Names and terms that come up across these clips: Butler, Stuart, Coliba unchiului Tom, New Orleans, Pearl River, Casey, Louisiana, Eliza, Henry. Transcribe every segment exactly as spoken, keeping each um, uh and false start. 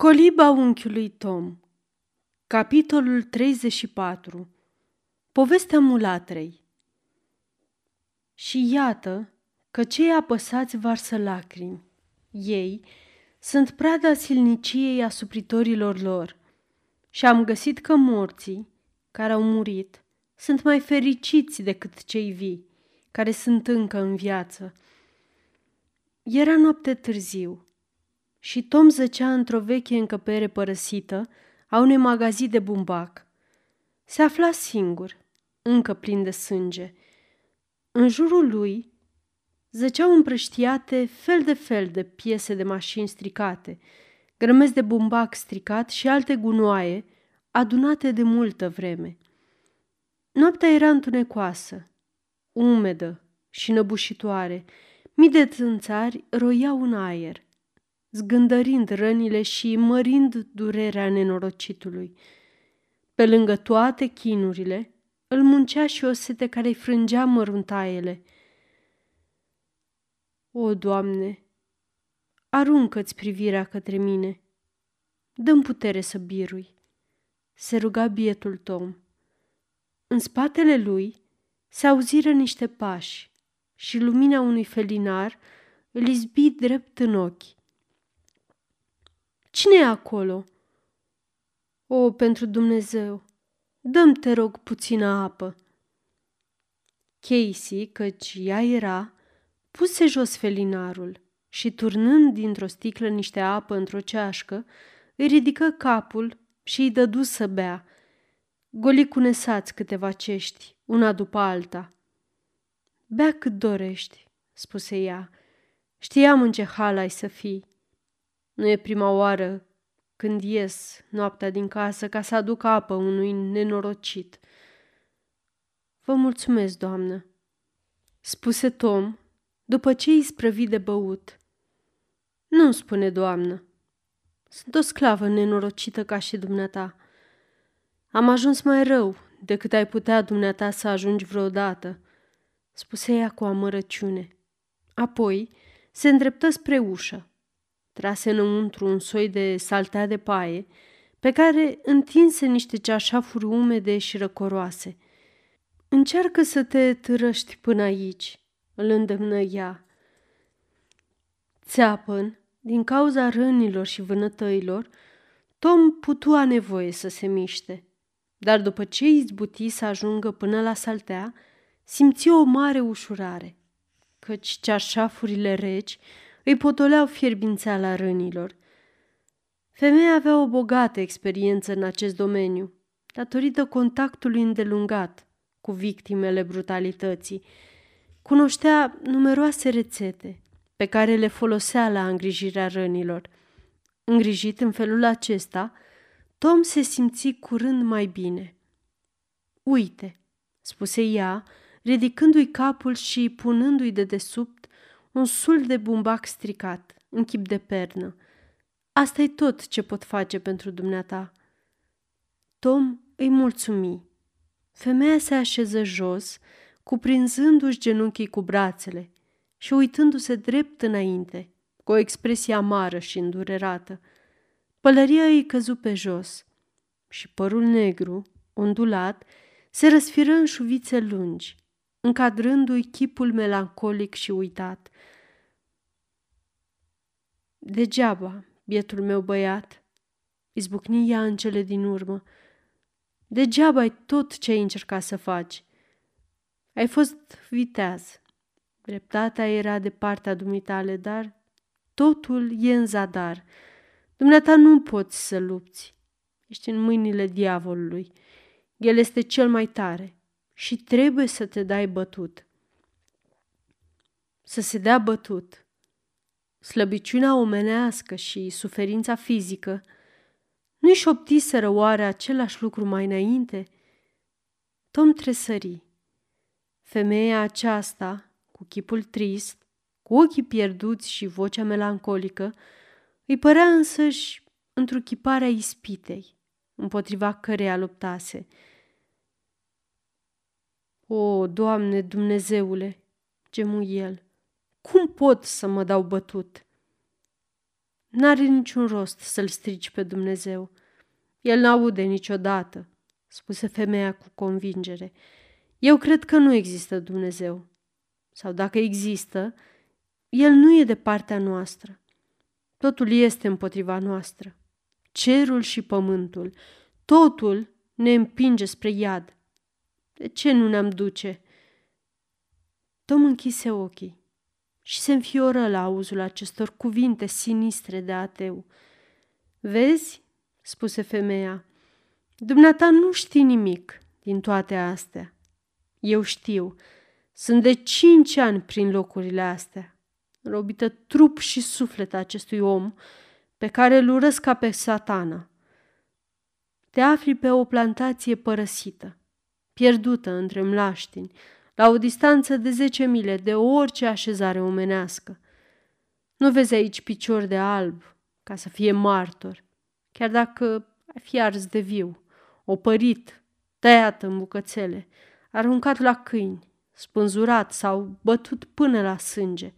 Coliba unchiului Tom. Capitolul treizeci și patru. Povestea mulatrei. Și iată că cei apăsați varsă lacrimi. Ei sunt prada silniciei asupritorilor lor. Și am găsit că morții care au murit sunt mai fericiți decât cei vii care sunt încă în viață. Era noapte târziu. Și Tom zăcea într-o veche încăpere părăsită a unei magazii de bumbac. Se afla singur, încă plin de sânge. În jurul lui zăceau împrăștiate fel de fel de piese de mașini stricate, grămezi de bumbac stricat și alte gunoaie adunate de multă vreme. Noaptea era întunecoasă, umedă și năbușitoare. Mii de țânțari roiau în aer, zgândărind rănile și mărind durerea nenorocitului. Pe lângă toate chinurile, îl muncea și o sete care-i frângea măruntaiele. O, Doamne, aruncă-ți privirea către mine, dă-mi putere să birui, se ruga bietul Tom. În spatele lui se auziră niște pași și lumina unui felinar îl izbi drept în ochi. Cine e acolo? O, pentru Dumnezeu, dă-mi, te rog, puțină apă. Casey, căci ea era, puse jos felinarul și, turnând dintr-o sticlă niște apă într-o ceașcă, îi ridică capul și îi dădu să bea, goli cu nesați câteva cești, una după alta. Bea cât dorești, spuse ea, știam în ce hal ai să fii. Nu e prima oară când ies noaptea din casă ca să aduc apă unui nenorocit. Vă mulțumesc, doamnă, spuse Tom, după ce îi sprăvi de băut. Nu-mi spune, doamnă, sunt o sclavă nenorocită ca și dumneata. Am ajuns mai rău decât ai putea dumneata să ajungi vreodată, spuse ea cu amărăciune. Apoi se îndreptă spre ușă. Trase înăuntru un soi de saltea de paie, pe care întinse niște ceașafuri umede și răcoroase. Încearcă să te târăști până aici, îl îndemnă ea. Țeapăn, din cauza rănilor și vânătăilor, Tom putua nevoie să se miște, dar după ce izbuti să ajungă până la saltea, simți o mare ușurare, căci ceașafurile reci îi potoleau fierbințeala rănilor. Femeia avea o bogată experiență în acest domeniu, datorită contactului îndelungat cu victimele brutalității. Cunoștea numeroase rețete pe care le folosea la îngrijirea rănilor. Îngrijit în felul acesta, Tom se simți curând mai bine. Uite, spuse ea, ridicându-i capul și punându-i dedesubt un sul de bumbac stricat, în chip de pernă. Asta-i tot ce pot face pentru dumneata. Tom îi mulțumi. Femeia se așeză jos, cuprinzându-și genunchii cu brațele și uitându-se drept înainte, cu o expresie amară și îndurerată. Pălăria îi căzu pe jos și părul negru, ondulat, se răsfiră în șuvițe lungi, încadrându-i chipul melancolic și uitat. Degeaba, bietul meu băiat, izbucni ea în cele din urmă, degeaba-i tot ce ai încercat să faci. Ai fost viteaz, dreptatea era de partea dumitale, dar totul e în zadar. Dumneata nu poți să lupți, ești în mâinile diavolului, el este cel mai tare și trebuie să te dai bătut. Să se dea bătut. Slăbiciunea omenească și suferința fizică nu-i șoptiseră oare același lucru mai înainte? Tom tresări. Femeia aceasta, cu chipul trist, cu ochii pierduți și vocea melancolică, îi părea însăși întruchiparea ispitei, împotriva căreia luptase. O, Doamne Dumnezeule, gemui el, cum pot să mă dau bătut? N-are niciun rost să-l strici pe Dumnezeu. El n-aude niciodată, spuse femeia cu convingere. Eu cred că nu există Dumnezeu. Sau dacă există, El nu e de partea noastră. Totul este împotriva noastră. Cerul și pământul, totul ne împinge spre iad. De ce nu ne-am duce? Tom închise ochii și se înfioră la auzul acestor cuvinte sinistre de ateu. Vezi, spuse femeia, dumneata nu știi nimic din toate astea. Eu știu, sunt de cinci ani prin locurile astea, robită trup și suflet acestui om pe care îl urăsc ca pe satana. Te afli pe o plantație părăsită, pierdută între mlaștini, la o distanță de zece mile de orice așezare omenească. Nu vezi aici picior de alb ca să fie martor, chiar dacă ai fi ars de viu, opărit, tăiat în bucățele, aruncat la câini, spânzurat sau bătut până la sânge.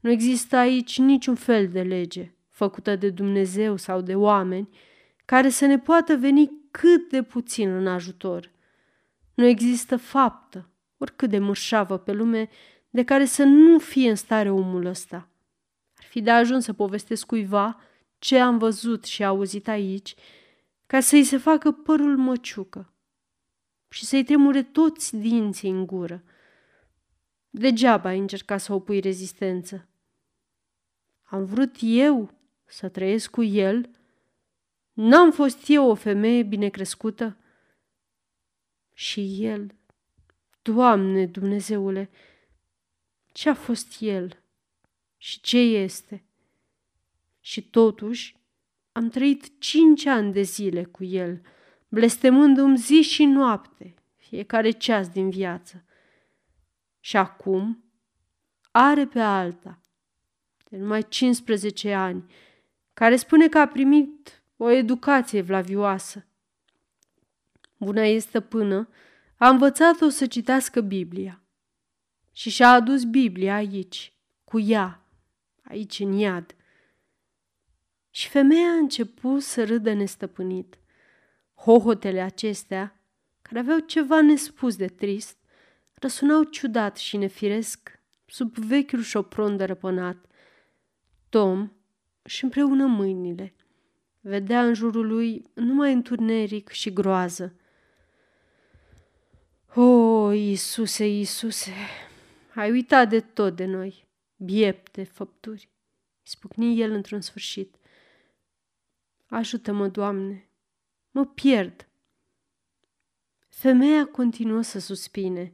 Nu există aici niciun fel de lege, făcută de Dumnezeu sau de oameni, care să ne poată veni cât de puțin în ajutor. Nu există faptă, oricât de mărșavă pe lume, de care să nu fie în stare omul ăsta. Ar fi de ajuns să povestesc cuiva ce am văzut și auzit aici, ca să-i se facă părul măciucă și să-i tremure toți dinții în gură. Degeaba ai încercat să opui rezistență. Am vrut eu să trăiesc cu el? N-am fost eu o femeie binecrescută? Și el, Doamne Dumnezeule, ce-a fost el și ce este? Și totuși am trăit cinci ani de zile cu el, blestemându-mi zi și noapte, fiecare ceas din viață. Și acum are pe alta, de numai cincisprezece ani, care spune că a primit o educație vlavioasă. Buna ei stăpână a învățat-o să citească Biblia și și-a adus Biblia aici, cu ea, aici în iad. Și femeia a început să râdă nestăpânit. Hohotele acestea, care aveau ceva nespus de trist, răsunau ciudat și nefiresc sub vechiul șopron dărăpânat. Tom își împreună mâinile. Vedea în jurul lui numai întuneric și groază. O, Iisuse, Iisuse, ai uitat de tot de noi, biepte făpturi, spucni el într-un sfârșit. Ajută-mă, Doamne, mă pierd. Femeia continuă să suspine.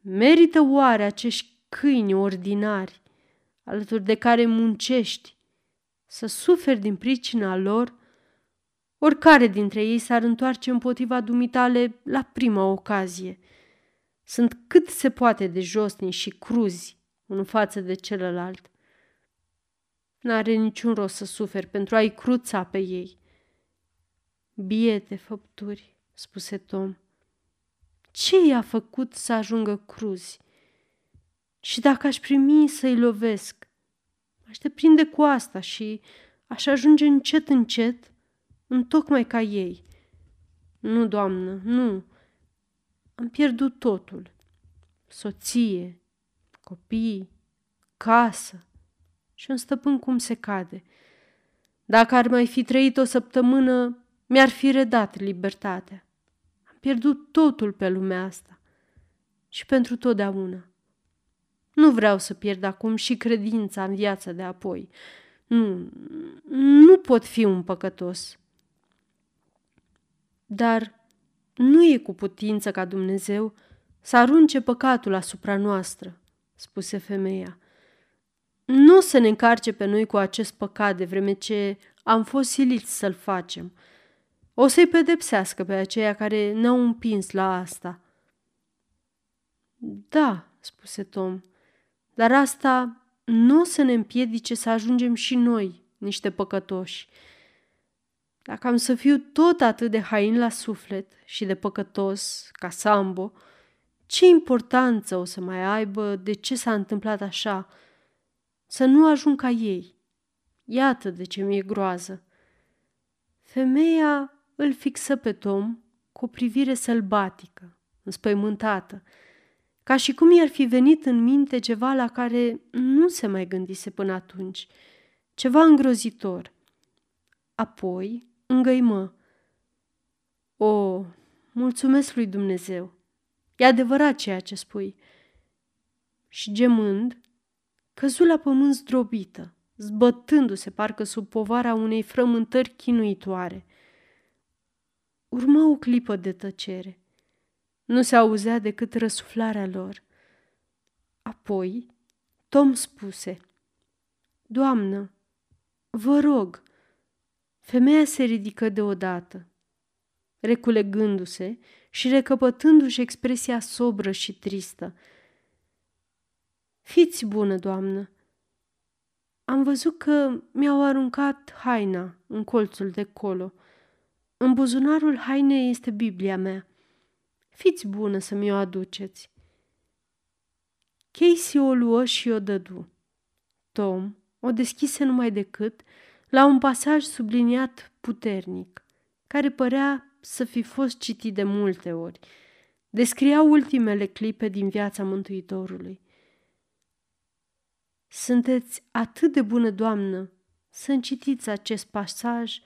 Merită oare acești câini ordinari, alături de care muncești, să suferi din pricina lor? Oricare dintre ei s-ar întoarce împotriva dumitale la prima ocazie. Sunt cât se poate de josni și cruzi unul față de celălalt. N-are niciun rost să suferi pentru a-i cruța pe ei. Biete făpturi, spuse Tom. Ce i-a făcut să ajungă cruzi? Și dacă aș primi să-i lovesc, aș te prinde cu asta și aș ajunge încet, încet, întocmai ca ei. Nu, Doamnă, nu. Am pierdut totul. Soție, copii, casă și un stăpân cum se cade. Dacă ar mai fi trăit o săptămână, mi-ar fi redat libertatea. Am pierdut totul pe lumea asta și pentru totdeauna. Nu vreau să pierd acum și credința în viața de apoi. Nu, nu pot fi un păcătos. Dar nu e cu putință ca Dumnezeu să arunce păcatul asupra noastră, spuse femeia. Nu o să ne încarce pe noi cu acest păcat de vreme ce am fost siliți să-l facem. O să-i pedepsească pe aceia care ne-au împins la asta. Da, spuse Tom, dar asta nu o să ne împiedice să ajungem și noi niște păcătoși. Dacă am să fiu tot atât de hain la suflet și de păcătos ca Sambo, ce importanță o să mai aibă de ce s-a întâmplat așa? Să nu ajung ca ei. Iată de ce mi-e groază." Femeia îl fixă pe Tom cu o privire sălbatică, înspăimântată, ca și cum i-ar fi venit în minte ceva la care nu se mai gândise până atunci, ceva îngrozitor. Apoi îngăimă. "O, mulțumesc lui Dumnezeu! E adevărat ceea ce spui." Și gemând, căzu la pământ zdrobită, zbătându-se parcă sub povara unei frământări chinuitoare. Urmă o clipă de tăcere. Nu se auzea decât răsuflarea lor. Apoi Tom spuse: "Doamnă, vă rog." Femeia se ridică deodată, reculegându-se și recăpătându-și expresia sobră și tristă. "Fiți bună, doamnă. Am văzut că mi-au aruncat haina în colțul de colo. În buzunarul hainei este Biblia mea. Fiți bună să mi-o aduceți." Casey o luă și o dădu. Tom o deschise numai decât la un pasaj subliniat puternic, care părea să fi fost citit de multe ori. Descria ultimele clipe din viața Mântuitorului. "Sunteți atât de bună, doamnă, să-mi citiți acest pasaj.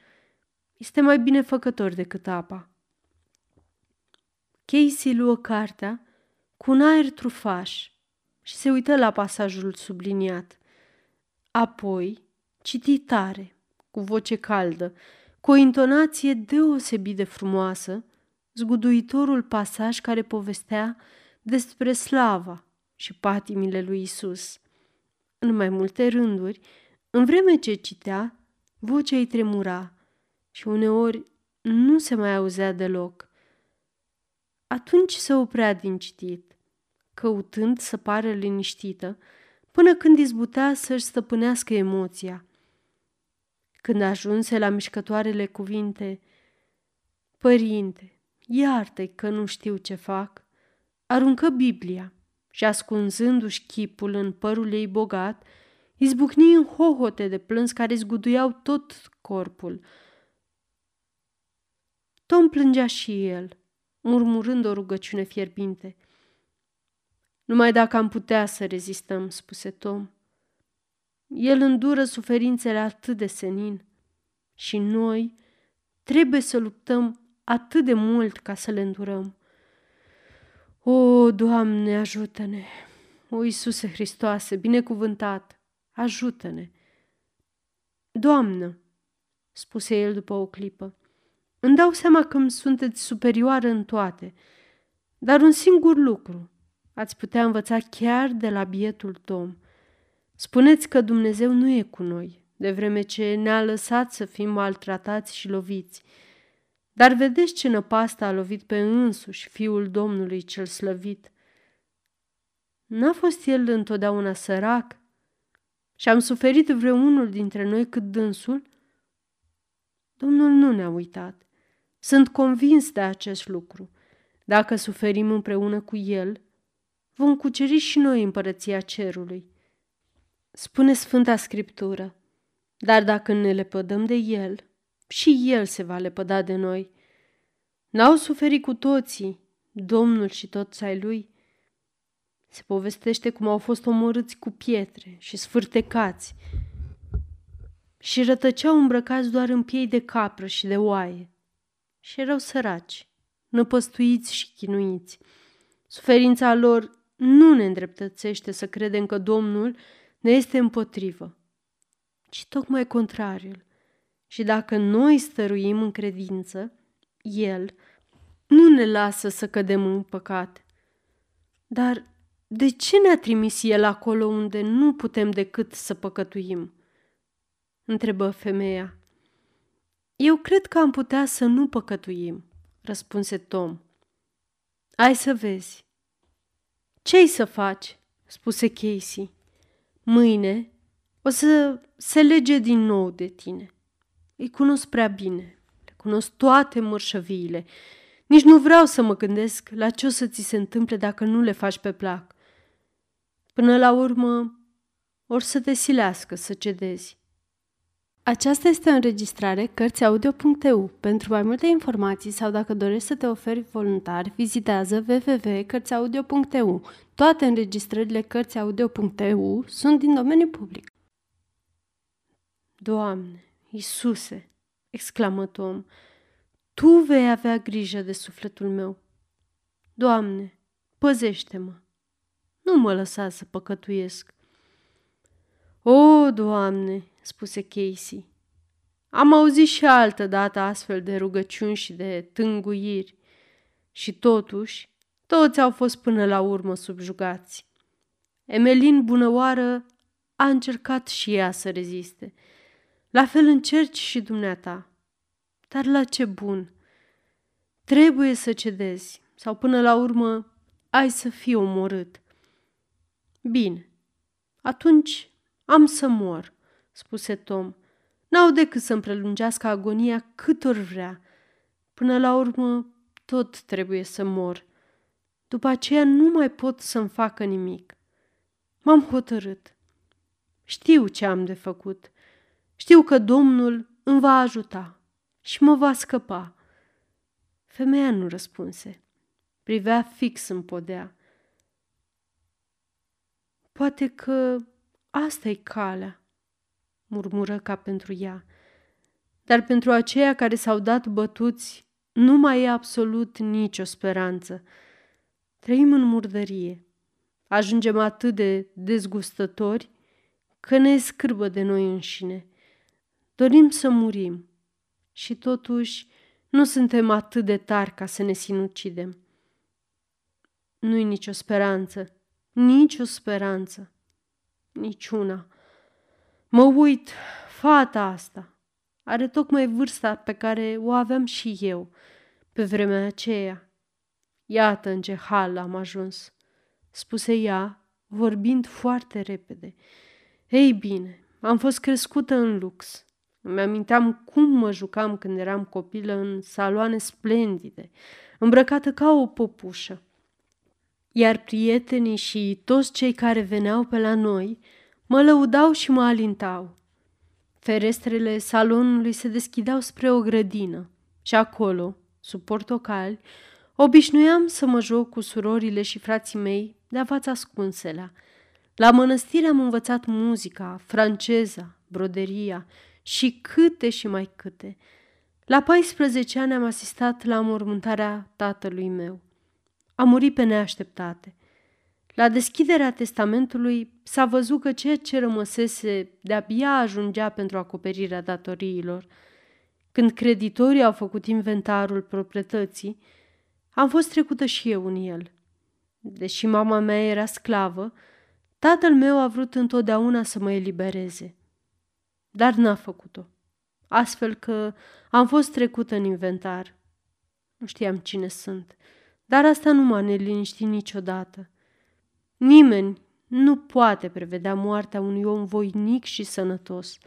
Este mai binefăcător decât apa." Casey luă cartea cu un aer trufaș și se uită la pasajul subliniat. Apoi citi tare, cu voce caldă, cu o intonație deosebit de frumoasă, zguduitorul pasaj care povestea despre slava și patimile lui Isus. În mai multe rânduri, în vreme ce citea, vocea îi tremura și uneori nu se mai auzea deloc. Atunci se oprea din citit, căutând să pară liniștită, până când izbutea să-și stăpânească emoția. Când ajunse la mișcătoarele cuvinte: "Părinte, iartă-i că nu știu ce fac", aruncă Biblia și, ascunzându-și chipul în părul ei bogat, izbucni în hohote de plâns care zguduiau tot corpul. Tom plângea și el, murmurând o rugăciune fierbinte. "Numai dacă am putea să rezistăm", spuse Tom. "El îndură suferințele atât de senin și noi trebuie să luptăm atât de mult ca să le îndurăm. O, Doamne, ajută-ne! O, Iisuse Hristoase, binecuvântat, ajută-ne!" "Doamnă", spuse el după o clipă, "îmi dau seama că îmi sunteți superioară în toate, dar un singur lucru ați putea învăța chiar de la bietul Tom. Spuneți că Dumnezeu nu e cu noi, de vreme ce ne-a lăsat să fim maltratați și loviți. Dar vedeți ce năpastă a lovit pe însuși Fiul Domnului cel slăvit. N-a fost El întotdeauna sărac? Și am suferit vreunul dintre noi cât dânsul? Domnul nu ne-a uitat. Sunt convins de acest lucru. Dacă suferim împreună cu El, vom cuceri și noi împărăția cerului. Spune Sfânta Scriptură: dar dacă ne lepădăm de El, și El se va lepăda de noi. N-au suferit cu toții, Domnul și toți ai Lui? Se povestește cum au fost omorâți cu pietre și sfârtecați și rătăceau îmbrăcați doar în piei de capră și de oaie și erau săraci, năpăstuiți și chinuiți. Suferința lor nu ne îndreptățește să credem că Domnul ne este împotrivă, ci tocmai contrariul. Și dacă noi stăruim în credință, El nu ne lasă să cădem în păcat. Dar de ce ne-a trimis El acolo unde nu putem decât să păcătuim?" întrebă femeia. "Eu cred că am putea să nu păcătuim", răspunse Tom. "Ai să vezi." "Ce-i să faci?" spuse Casey. "Mâine o să se lege din nou de tine. Îi cunosc prea bine, le cunosc toate mărșăviile. Nici nu vreau să mă gândesc la ce o să ți se întâmple dacă nu le faci pe plac. Până la urmă, or să te silească să cedezi. Aceasta este o înregistrare Cărți audio punct e u. Pentru mai multe informații sau dacă dorești să te oferi voluntar, vizitează w w w punct cărți audio punct e u. Toate înregistrările Cărți audio punct e u sunt din domeniu public. Doamne, Iisuse, exclamă Tom, Tu vei avea grijă de sufletul meu. Doamne, păzește-mă, nu mă lăsa să păcătuiesc. O, Doamne, spuse Casey, am auzit și altă dată astfel de rugăciuni și de tânguiri și totuși toți au fost până la urmă subjugați. Emelin bunăoară a încercat și ea să reziste. La fel încerci și dumneata. Dar la ce bun? Trebuie să cedezi sau până la urmă ai să fii omorât. Bine, atunci am să mor, spuse Tom. N-au decât să-mi prelungească agonia cât ori vrea. Până la urmă tot trebuie să mor. După aceea nu mai pot să-mi facă nimic. M-am hotărât. Știu ce am de făcut. Știu că Domnul îmi va ajuta și mă va scăpa. Femeia nu răspunse. Privea fix în podea. Poate că asta-i calea, murmură ca pentru ea. Dar pentru aceia care s-au dat bătuți, nu mai e absolut nicio speranță. Trăim în murdărie. Ajungem atât de dezgustători că ne scârbă de noi înșine. Dorim să murim și totuși nu suntem atât de tari ca să ne sinucidem. Nu-i nicio speranță, nicio speranță, niciuna. Mă uit, fata asta are tocmai vârsta pe care o aveam și eu pe vremea aceea. Iată în ce hal am ajuns, spuse ea, vorbind foarte repede. Ei bine, am fost crescută în lux. Îmi aminteam cum mă jucam când eram copilă în saloane splendide, îmbrăcată ca o păpușă. Iar prietenii și toți cei care veneau pe la noi mă lăudau și mă alintau. Ferestrele salonului se deschideau spre o grădină și acolo, sub portocali, obișnuiam să mă joc cu surorile și frații mei de-a fața ascunselea. La mănăstire am învățat muzica, franceza, broderia și câte și mai câte. La paisprezece ani am asistat la mormântarea tatălui meu. A murit pe neașteptate. La deschiderea testamentului s-a văzut că ceea ce rămăsese de-abia ajungea pentru acoperirea datoriilor. Când creditorii au făcut inventarul proprietății, am fost trecută și eu în el. Deși mama mea era sclavă, tatăl meu a vrut întotdeauna să mă elibereze, dar n-a făcut-o, astfel că am fost trecută în inventar. Nu știam cine sunt, dar asta nu m-a neliniștit niciodată. Nimeni nu poate prevedea moartea unui om voinic și sănătos.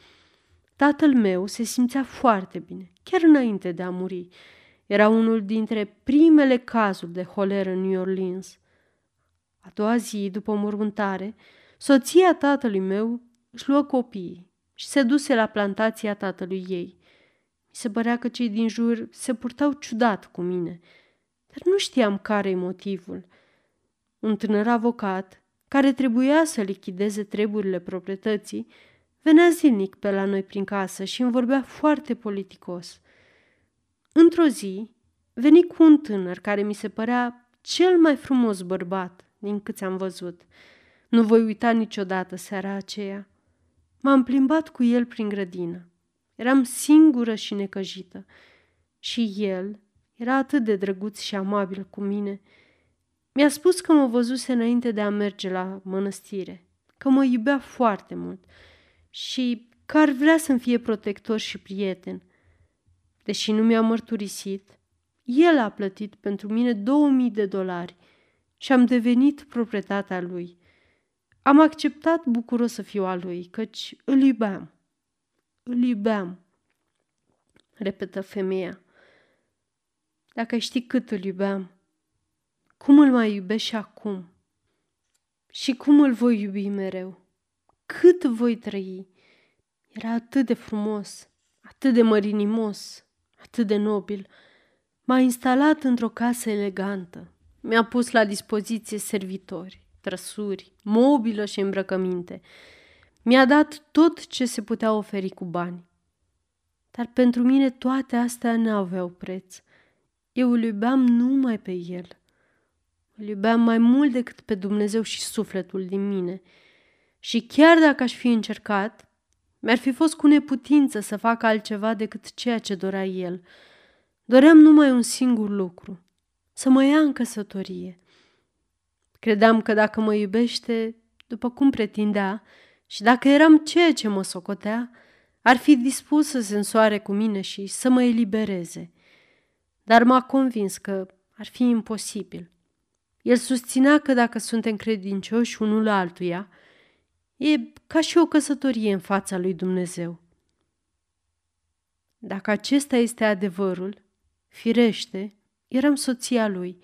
Tatăl meu se simțea foarte bine, chiar înainte de a muri. Era unul dintre primele cazuri de holeră în New Orleans. A doua zi, după mormântare, soția tatălui meu își luă copiii și se duse la plantația tatălui ei. Mi se părea că cei din jur se purtau ciudat cu mine, dar nu știam care-i motivul. Un tânăr avocat, care trebuia să lichideze treburile proprietății, venea zilnic pe la noi prin casă și îmi vorbea foarte politicos. Într-o zi, veni cu un tânăr care mi se părea cel mai frumos bărbat din câți am văzut. Nu voi uita niciodată seara aceea. M-am plimbat cu el prin grădină. Eram singură și necăjită. Și el era atât de drăguț și amabil cu mine. Mi-a spus că mă văzuse înainte de a merge la mănăstire, că mă iubea foarte mult și că ar vrea să-mi fie protector și prieten. Deși nu mi-a mărturisit, el a plătit pentru mine două mii de dolari și am devenit proprietatea lui. Am acceptat bucuros să fiu a lui, căci îl iubeam. Îl iubeam, repetă femeia. Dacă ai ști cât îl iubeam, cum îl mai iubesc și acum? Și cum îl voi iubi mereu? Cât voi trăi? Era atât de frumos, atât de mărinimos, atât de nobil. M-a instalat într-o casă elegantă. Mi-a pus la dispoziție servitori, trăsuri, mobilă și îmbrăcăminte. Mi-a dat tot ce se putea oferi cu bani. Dar pentru mine toate astea n-aveau preț. Eu îl iubeam numai pe el. Îl iubeam mai mult decât pe Dumnezeu și sufletul din mine. Și chiar dacă aș fi încercat, mi-ar fi fost cu neputință să fac altceva decât ceea ce dorea el. Doream numai un singur lucru, să mă ia în căsătorie. Credeam că dacă mă iubește, după cum pretindea, și dacă eram ceea ce mă socotea, ar fi dispus să se însoare cu mine și să mă elibereze. Dar m-a convins că ar fi imposibil. El susținea că dacă suntem credincioși unul altuia, e ca și o căsătorie în fața lui Dumnezeu. Dacă acesta este adevărul, firește, eram soția lui,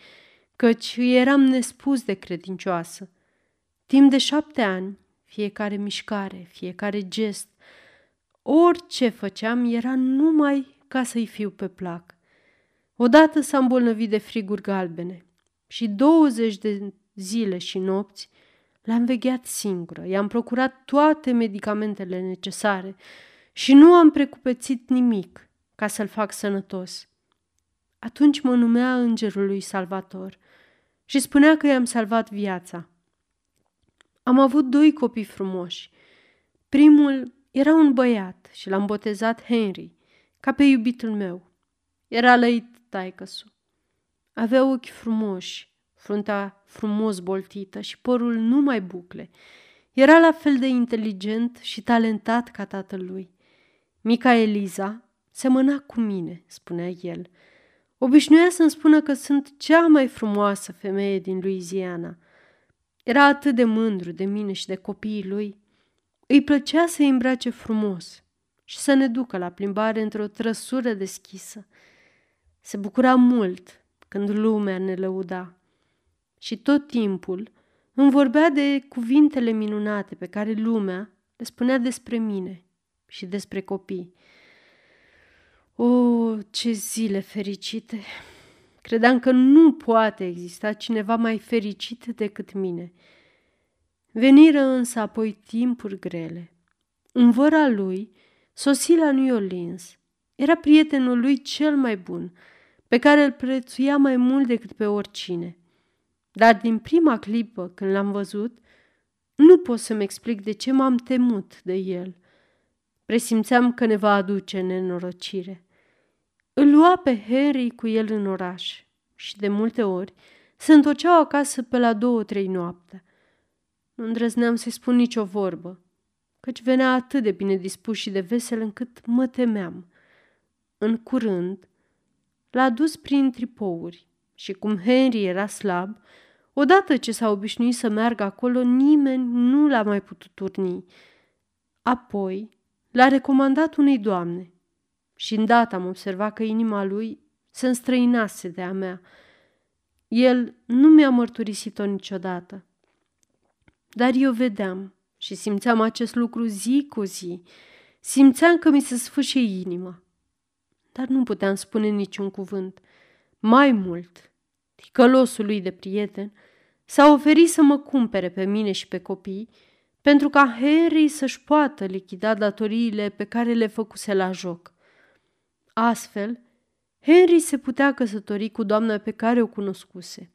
căci eram nespus de credincioasă. Timp de șapte ani, fiecare mișcare, fiecare gest, orice făceam era numai ca să-i fiu pe plac. Odată s-a îmbolnăvit de friguri galbene și douăzeci de zile și nopți l-am vegheat singură, i-am procurat toate medicamentele necesare și nu am precupețit nimic ca să-l fac sănătos. Atunci mă numea Îngerul lui Salvator și spunea că i-am salvat viața. Am avut doi copii frumoși. Primul era un băiat și l-am botezat Henry, ca pe iubitul meu. Era lăit taicăsu. Avea ochi frumoși, fruntea frumos boltită și părul numai bucle. Era la fel de inteligent și talentat ca tatălui. Mica Eliza semăna cu mine, spunea el. Obișnuia să-mi spună că sunt cea mai frumoasă femeie din Louisiana. Era atât de mândru de mine și de copiii lui. Îi plăcea să-i îmbrace frumos și să ne ducă la plimbare într-o trăsură deschisă. Se bucura mult când lumea ne lăuda și tot timpul îmi vorbea de cuvintele minunate pe care lumea le spunea despre mine și despre copii. O, ce zile fericite! Credeam că nu poate exista cineva mai fericit decât mine. Veniră însă apoi timpuri grele. Un văr al lui sosi la New Orleans. Era prietenul lui cel mai bun, pe care îl prețuia mai mult decât pe oricine. Dar din prima clipă când l-am văzut, nu pot să-mi explic de ce m-am temut de el. Presimțeam că ne va aduce nenorocire. Îl lua pe Henry cu el în oraș și de multe ori se întorceau acasă pe la două-trei noapte. Nu îndrăzneam să-i spun nicio vorbă, căci venea atât de bine dispus și de vesel încât mă temeam. În curând, l-a dus prin tripouri și cum Henry era slab, odată ce s-a obișnuit să meargă acolo, nimeni nu l-a mai putut urni. Apoi l-a recomandat unei doamne și îndată am observat că inima lui se înstrăinase de a mea. El nu mi-a mărturisit-o niciodată. Dar eu vedeam și simțeam acest lucru zi cu zi. Simțeam că mi se sfâșie inima. Dar nu puteam spune niciun cuvânt. Mai mult, ticălosul lui de prieten s-a oferit să mă cumpere pe mine și pe copii pentru ca Henry să-și poată lichida datoriile pe care le făcuse la joc. Astfel, Henry se putea căsători cu doamna pe care o cunoscuse.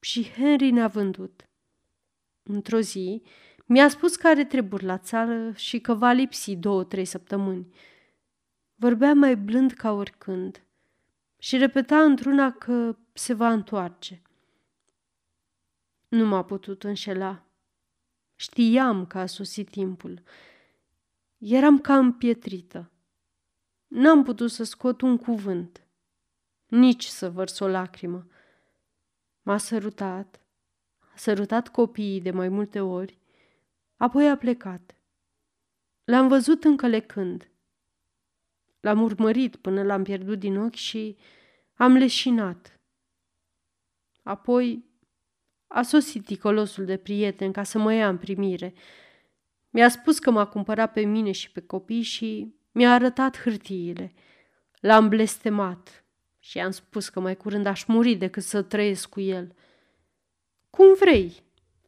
Și Henry ne-a vândut. Într-o zi, mi-a spus că are treburi la țară și că va lipsi două-trei săptămâni. Vorbea mai blând ca oricând și repeta într-una că se va întoarce. Nu m-a putut înșela. Știam că a sosit timpul. Eram ca împietrită. N-am putut să scot un cuvânt, nici să vărs o lacrimă. M-a sărutat, a sărutat copiii de mai multe ori, apoi a plecat. L-am văzut încălecând. L-am urmărit până l-am pierdut din ochi și am leșinat. Apoi a sosit ticolosul de prieten ca să mă ia în primire. Mi-a spus că m-a cumpărat pe mine și pe copii și mi-a arătat hârtiile. L-am blestemat și i-am spus că mai curând aș muri decât să trăiesc cu el. Cum vrei,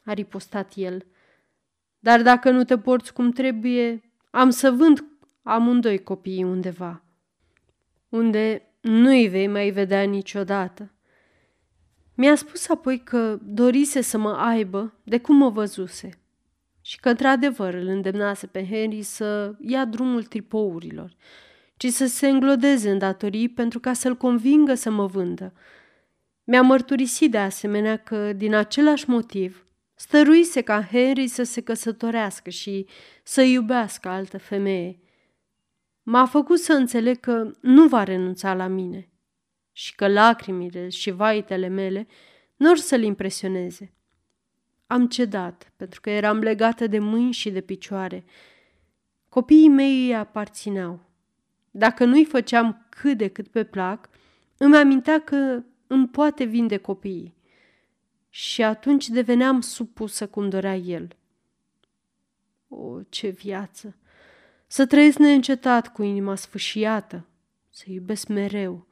a ripostat el, dar dacă nu te porți cum trebuie, am să vând amândoi copiii undeva, unde nu-i vei mai vedea niciodată. Mi-a spus apoi că dorise să mă aibă de cum mă văzuse și că într-adevăr îl îndemnase pe Henry să ia drumul tripourilor, ci să se înglodeze în datorii pentru ca să-l convingă să mă vândă. Mi-a mărturisit de asemenea că, din același motiv, stăruise ca Henry să se căsătorească și să iubească altă femeie. M-a făcut să înțeleg că nu va renunța la mine și că lacrimile și vaitele mele n-or să-l impresioneze. Am cedat, pentru că eram legată de mâini și de picioare. Copiii mei îi aparțineau. Dacă nu-i făceam cât de cât pe plac, îmi amintea că îmi poate vinde copiii. Și atunci deveneam supusă cum dorea el. O, ce viață! Să trăiesc neîncetat cu inima sfâșiată, să iubesc mereu,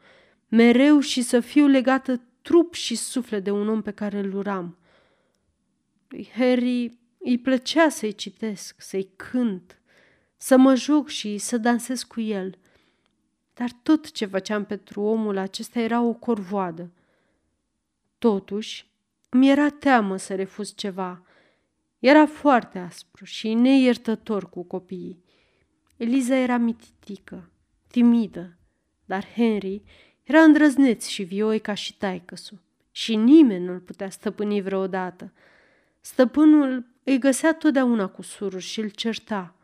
mereu și să fiu legată trup și suflet de un om pe care îl uram. Lui Henry îi plăcea să-i citesc, să-i cânt, să mă joc și să dansez cu el. Dar tot ce făceam pentru omul acesta era o corvoadă. Totuși, îmi era teamă să refuz ceva. Era foarte aspru și neiertător cu copiii. Eliza era mititică, timidă, dar Henry era îndrăzneț și vioi ca și taicăsu și nimeni nu-l putea stăpâni vreodată. Stăpânul îi găsea totdeauna cu sururi și îl certa.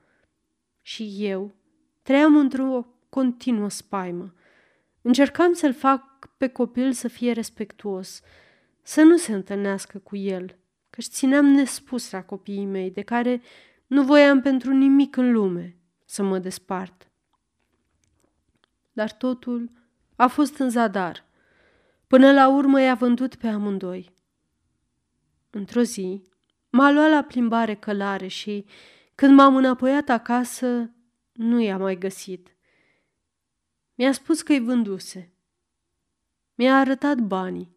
Și eu trăiam într-o continuă spaimă. Încercam să-l fac pe copil să fie respectuos, să nu se întâlnească cu el, că-și țineam nespus la copiii mei, de care nu voiam pentru nimic în lume să mă despart. Dar totul a fost în zadar. Până la urmă i-a vândut pe amândoi. Într-o zi m-a luat la plimbare călare și, când m-am înapoiat acasă, nu i-a mai găsit. Mi-a spus că-i vânduse. Mi-a arătat banii,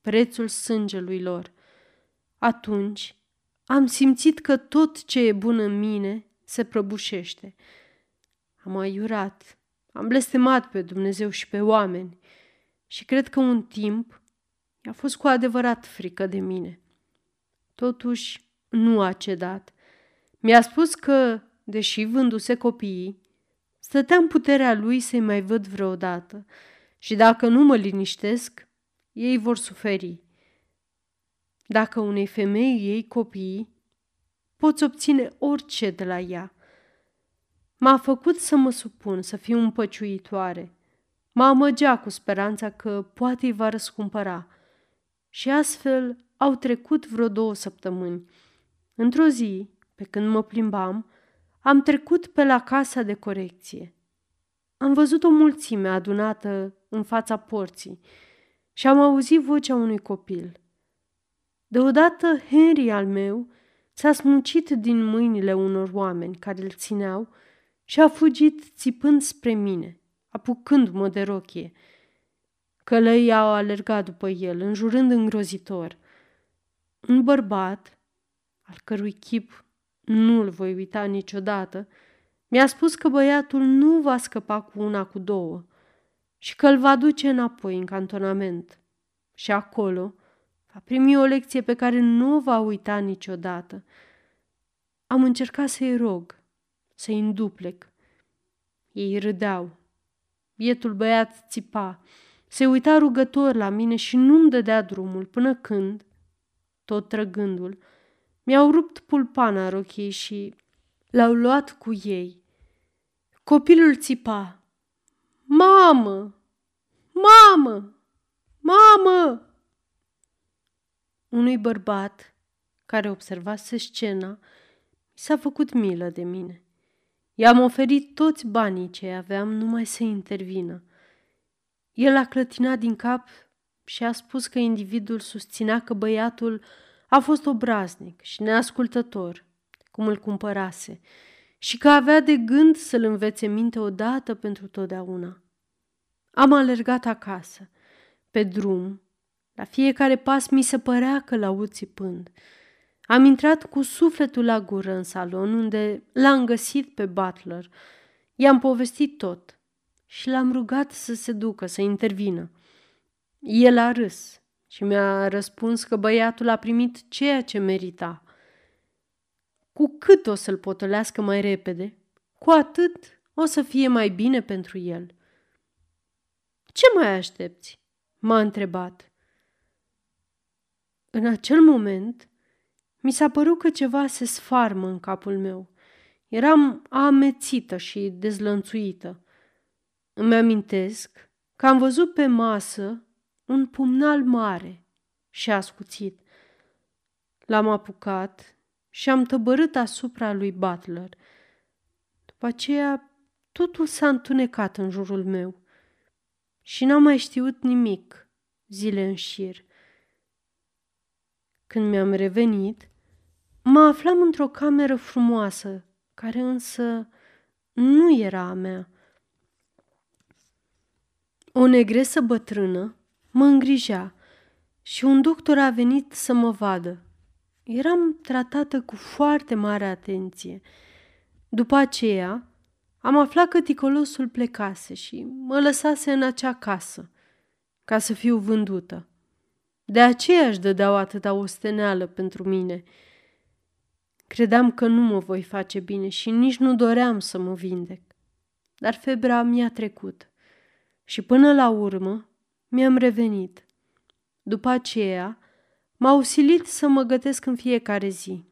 prețul sângelui lor. Atunci am simțit că tot ce e bun în mine se prăbușește. Am aiurat, am blestemat pe Dumnezeu și pe oameni și cred că un timp i-a fost cu adevărat frică de mine. Totuși nu a cedat. Mi-a spus că, deși vânduse copiii, stătea în puterea lui să-i mai văd vreodată și dacă nu mă liniștesc, ei vor suferi. Dacă unei femei iei copiii, poți obține orice de la ea. M-a făcut să mă supun, să fiu împăciuitoare. Mă amăgea cu speranța că poate îi va răscumpăra. Și astfel au trecut vreo două săptămâni. Într-o zi, pe când mă plimbam, am trecut pe la casa de corecție. Am văzut o mulțime adunată în fața porții și am auzit vocea unui copil. Deodată Henry al meu s-a smucit din mâinile unor oameni care îl țineau și a fugit țipând spre mine, apucându-mă de rochie. Călăii au alergat după el, înjurând îngrozitor. Un bărbat, al cărui chip nu-l voi uita niciodată, mi-a spus că băiatul nu va scăpa cu una cu două și că îl va duce înapoi în cantonament și acolo a primi o lecție pe care nu o va uita niciodată. Am încercat să-i rog, să-i înduplec. Ei râdeau. Bietul băiat țipa, se uita rugător la mine și nu-mi dădea drumul, până când, tot trăgându-l, mi-au rupt pulpana rochiei și l-au luat cu ei. Copilul țipa: "Mamă! Mamă! Mamă!" Unui bărbat care observase scena s-a făcut milă de mine. I-am oferit toți banii ce aveam numai să intervină. El a clătinat din cap și a spus că individul susținea că băiatul a fost obraznic și neascultător, cum îl cumpărase, și că avea de gând să-l învețe minte odată pentru totdeauna. Am alergat acasă. Pe drum, la fiecare pas mi se părea că l-aud țipând. Am intrat cu sufletul la gură în salon, unde l-am găsit pe Butler. I-am povestit tot și l-am rugat să se ducă, să intervină. El a râs și mi-a răspuns că băiatul a primit ceea ce merita. Cu cât o să-l potolească mai repede, cu atât o să fie mai bine pentru el. Ce mai aștepți?" m-a întrebat. În acel moment, mi s-a părut că ceva se sfarmă în capul meu. Eram amețită și dezlănțuită. Îmi amintesc că am văzut pe masă un pumnal mare și ascuțit. L-am apucat și am tăbărât asupra lui Butler. După aceea, totul s-a întunecat în jurul meu și n-am mai știut nimic zile în șir. Când mi-am revenit, mă aflam într-o cameră frumoasă, care însă nu era a mea. O negresă bătrână mă îngrijea și un doctor a venit să mă vadă. Eram tratată cu foarte mare atenție. După aceea, am aflat că ticolosul plecase și mă lăsase în acea casă, ca să fiu vândută. De aceea își dădeau atâta osteneală pentru mine. Credeam că nu mă voi face bine și nici nu doream să mă vindec. Dar febra mi-a trecut și până la urmă mi-am revenit. După aceea m-au silit să mă gătesc în fiecare zi.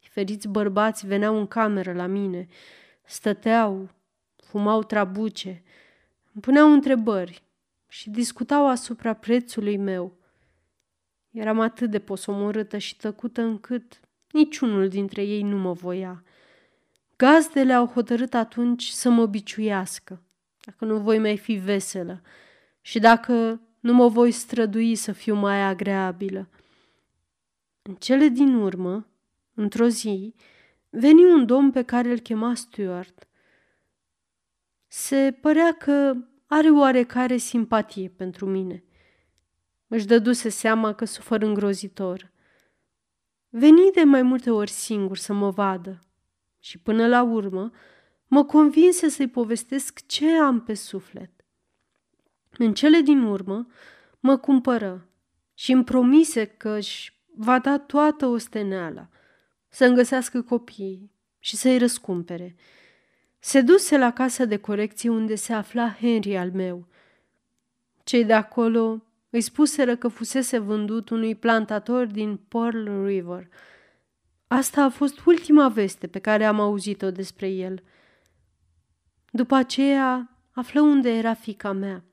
Diferiți bărbați veneau în cameră la mine, stăteau, fumau trabuce, îmi puneau întrebări și discutau asupra prețului meu. Eram atât de posomorâtă și tăcută încât niciunul dintre ei nu mă voia. Gazdele au hotărât atunci să mă biciuiască, dacă nu voi mai fi veselă și dacă nu mă voi strădui să fiu mai agreabilă. În cele din urmă, într-o zi, veni un domn pe care îl chema Stuart. Se părea că are oarecare simpatie pentru mine. Își dăduse seama că sufăr îngrozitor. Veni de mai multe ori singur să mă vadă și până la urmă mă convinse să-i povestesc ce am pe suflet. În cele din urmă mă cumpără și îmi promise că își va da toată osteneala, să-mi găsească copiii și să-i răscumpere. Se duse la casa de corecție unde se afla Henry al meu. Cei de acolo îi spuseră că fusese vândut unui plantator din Pearl River. Asta a fost ultima veste pe care am auzit-o despre el. După aceea află unde era fiica mea.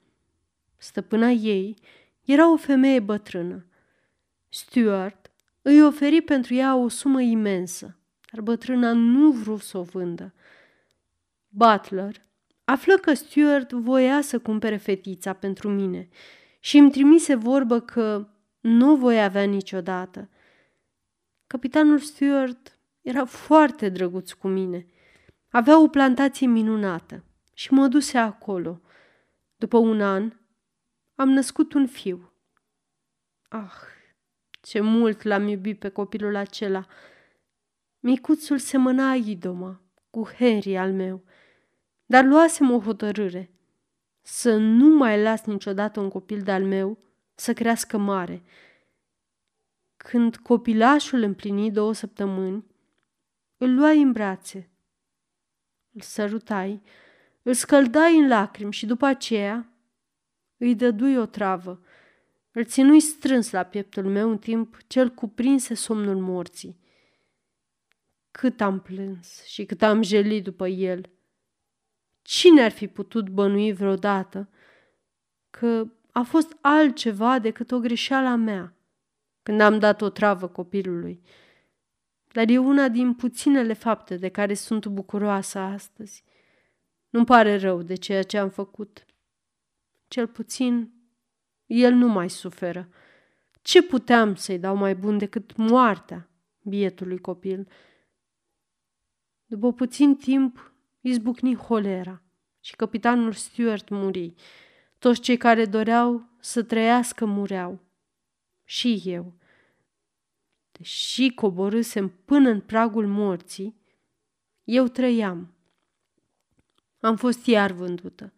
Stăpâna ei era o femeie bătrână. Stuart îi oferi pentru ea o sumă imensă, dar bătrâna nu vru să o vândă. Butler află că Stuart voia să cumpere fetița pentru mine și îmi trimise vorbă că nu o voi avea niciodată. Capitanul Stuart era foarte drăguț cu mine. Avea o plantație minunată și mă duse acolo. După un an, am născut un fiu. Ah, ce mult l-am iubit pe copilul acela! Micuțul semăna idoma cu Henry al meu, dar luasem o hotărâre: să nu mai las niciodată un copil de-al meu să crească mare. Când copilașul împlini două săptămâni, îl luai în brațe, îl sărutai, îl scăldai în lacrimi și după aceea îi dădui o travă. Îl ținui strâns la pieptul meu în timp ce îl cuprinse somnul morții. Cât am plâns și cât am jelit după el! Cine ar fi putut bănui vreodată că a fost altceva decât o greșeală a mea când am dat o travă copilului? Dar e una din puținele fapte de care sunt bucuroasă astăzi. Nu-mi pare rău de ceea ce am făcut. Cel puțin el nu mai suferă. Ce puteam să-i dau mai bun decât moartea bietului copil? După puțin timp, izbucni holera și capitanul Stuart muri. Toți cei care doreau să trăiască mureau. Și eu. Deși coborâsem până în pragul morții, eu trăiam. Am fost iar vândută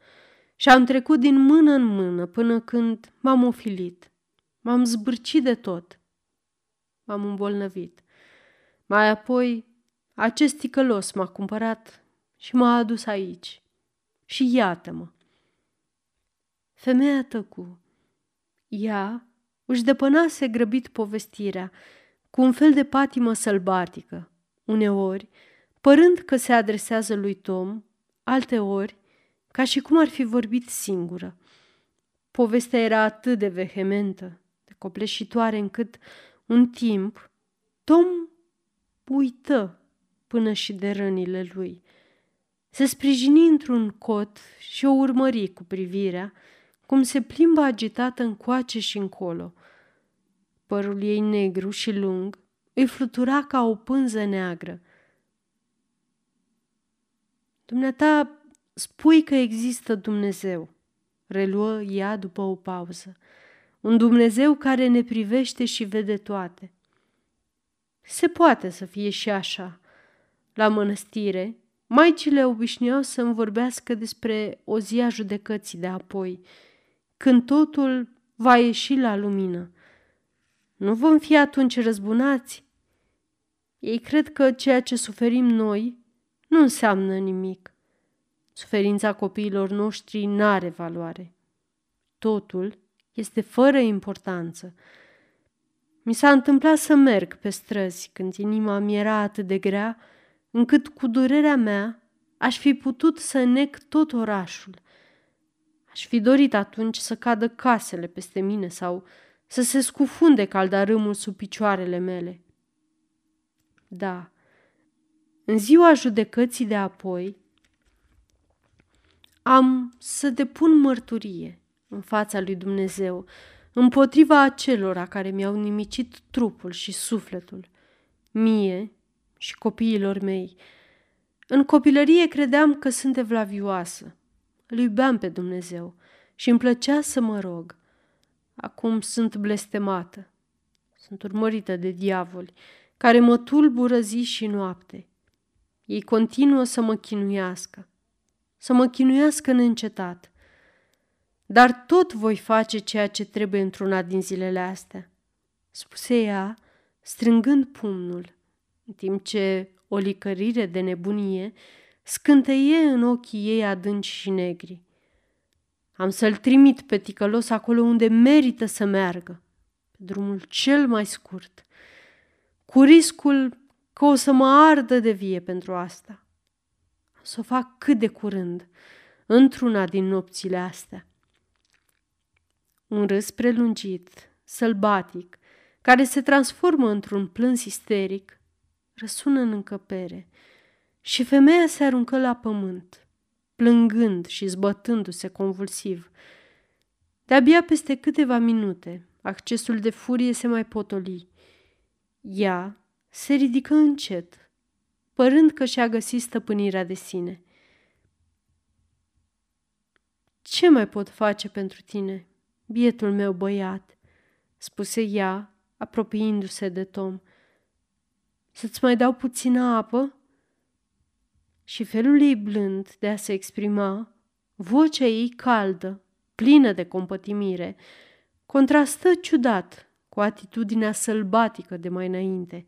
și am trecut din mână în mână până când m-am ofilit. M-am zbârcit de tot. M-am îmbolnăvit. Mai apoi, acest ticălos m-a cumpărat și m-a adus aici. Și iată-mă. Femeia tăcu. Ea își depănase grăbit povestirea cu un fel de patimă sălbatică, uneori părând că se adresează lui Tom, alteori ca și cum ar fi vorbit singură. Povestea era atât de vehementă, de copleșitoare, încât un timp Tom uită până și de rănile lui. Se sprijini într-un cot și o urmări cu privirea, cum se plimbă agitată încoace și încolo. Părul ei negru și lung îi flutura ca o pânză neagră. Dumneata, spui că există Dumnezeu, reluă ea după o pauză. Un Dumnezeu care ne privește și vede toate. Se poate să fie și așa. La mănăstire, maicile obișnuiau să-mi vorbească despre o zi a judecății de apoi, când totul va ieși la lumină. Nu vom fi atunci răzbunați? Ei cred că ceea ce suferim noi nu înseamnă nimic. Suferința copiilor noștri n-are valoare. Totul este fără importanță. Mi s-a întâmplat să merg pe străzi când inima mi era atât de grea, încât cu durerea mea aș fi putut să înnec tot orașul. Aș fi dorit atunci să cadă casele peste mine sau să se scufunde caldarâmul sub picioarele mele. Da, în ziua judecății de apoi am să depun mărturie în fața lui Dumnezeu împotriva acelora care mi-au nimicit trupul și sufletul, mie și copiilor mei. În copilărie credeam că sunt evlavioasă. Îl iubeam pe Dumnezeu și îmi plăcea să mă rog. Acum sunt blestemată. Sunt urmărită de diavoli, care mă tulbură zi și noapte. Ei continuă să mă chinuiască, să mă chinuiască neîncetat. Dar tot voi face ceea ce trebuie într-una din zilele astea, spuse ea, strângând pumnul, în timp ce o licărire de nebunie scânteie în ochii ei adânci și negri. Am să-l trimit pe ticălos acolo unde merită să meargă, pe drumul cel mai scurt, cu riscul că o să mă ardă de vie pentru asta. Am să o fac cât de curând, într-una din nopțile astea. Un râs prelungit, sălbatic, care se transformă într-un plâns isteric, răsună în încăpere și femeia se aruncă la pământ, plângând și zbătându-se convulsiv. De-abia peste câteva minute, accesul de furie se mai potoli. Ea se ridică încet, părând că și-a găsit stăpânirea de sine. "Ce mai pot face pentru tine, bietul meu băiat?" spuse ea, apropiindu-se de Tom. "Să-ți mai dau puțină apă?" Și felul ei blând de a se exprima, vocea ei caldă, plină de compătimire, contrastă ciudat cu atitudinea sălbatică de mai înainte.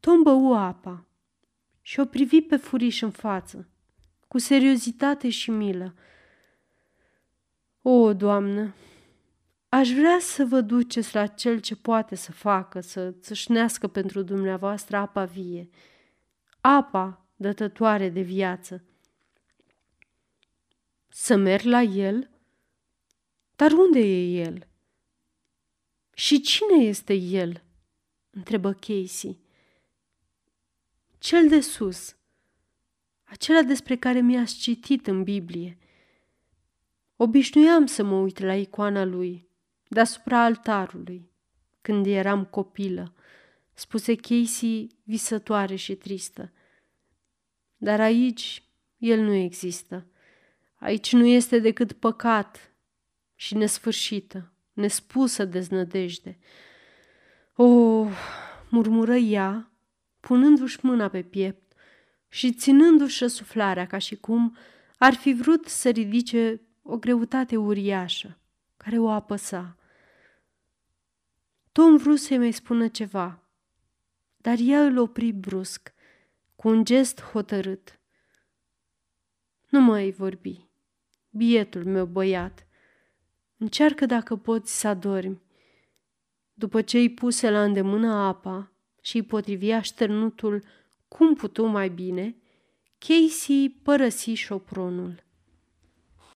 Tom bău apa și o privi pe furiș în față, cu seriozitate și milă. "O, Doamnă, aș vrea să vă duceți la cel ce poate să facă, să țâșnească pentru dumneavoastră apa vie, apa dătătoare de viață." "Să merg la el? Dar unde e el? Și cine este el?" întrebă Casey. "Cel de sus, acela despre care mi-ați citit în Biblie. Obișnuiam să mă uit la icoana lui, deasupra altarului, când eram copilă," spuse Casey, visătoare și tristă. Dar aici el nu există. Aici nu este decât păcat și nesfârșită, nespusă deznădejde. O, murmură ea, punându-și mâna pe piept și ținându-și răsuflarea ca și cum ar fi vrut să ridice o greutate uriașă care o apăsa. Tom vrut să-i mai spună ceva, dar ea îl opri brusc, cu un gest hotărât. Nu mai vorbi, bietul meu băiat. Încearcă dacă poți să adormi. După ce îi puse la îndemână apa și îi potrivia șternutul cum putu mai bine, Casey părăsi șopronul.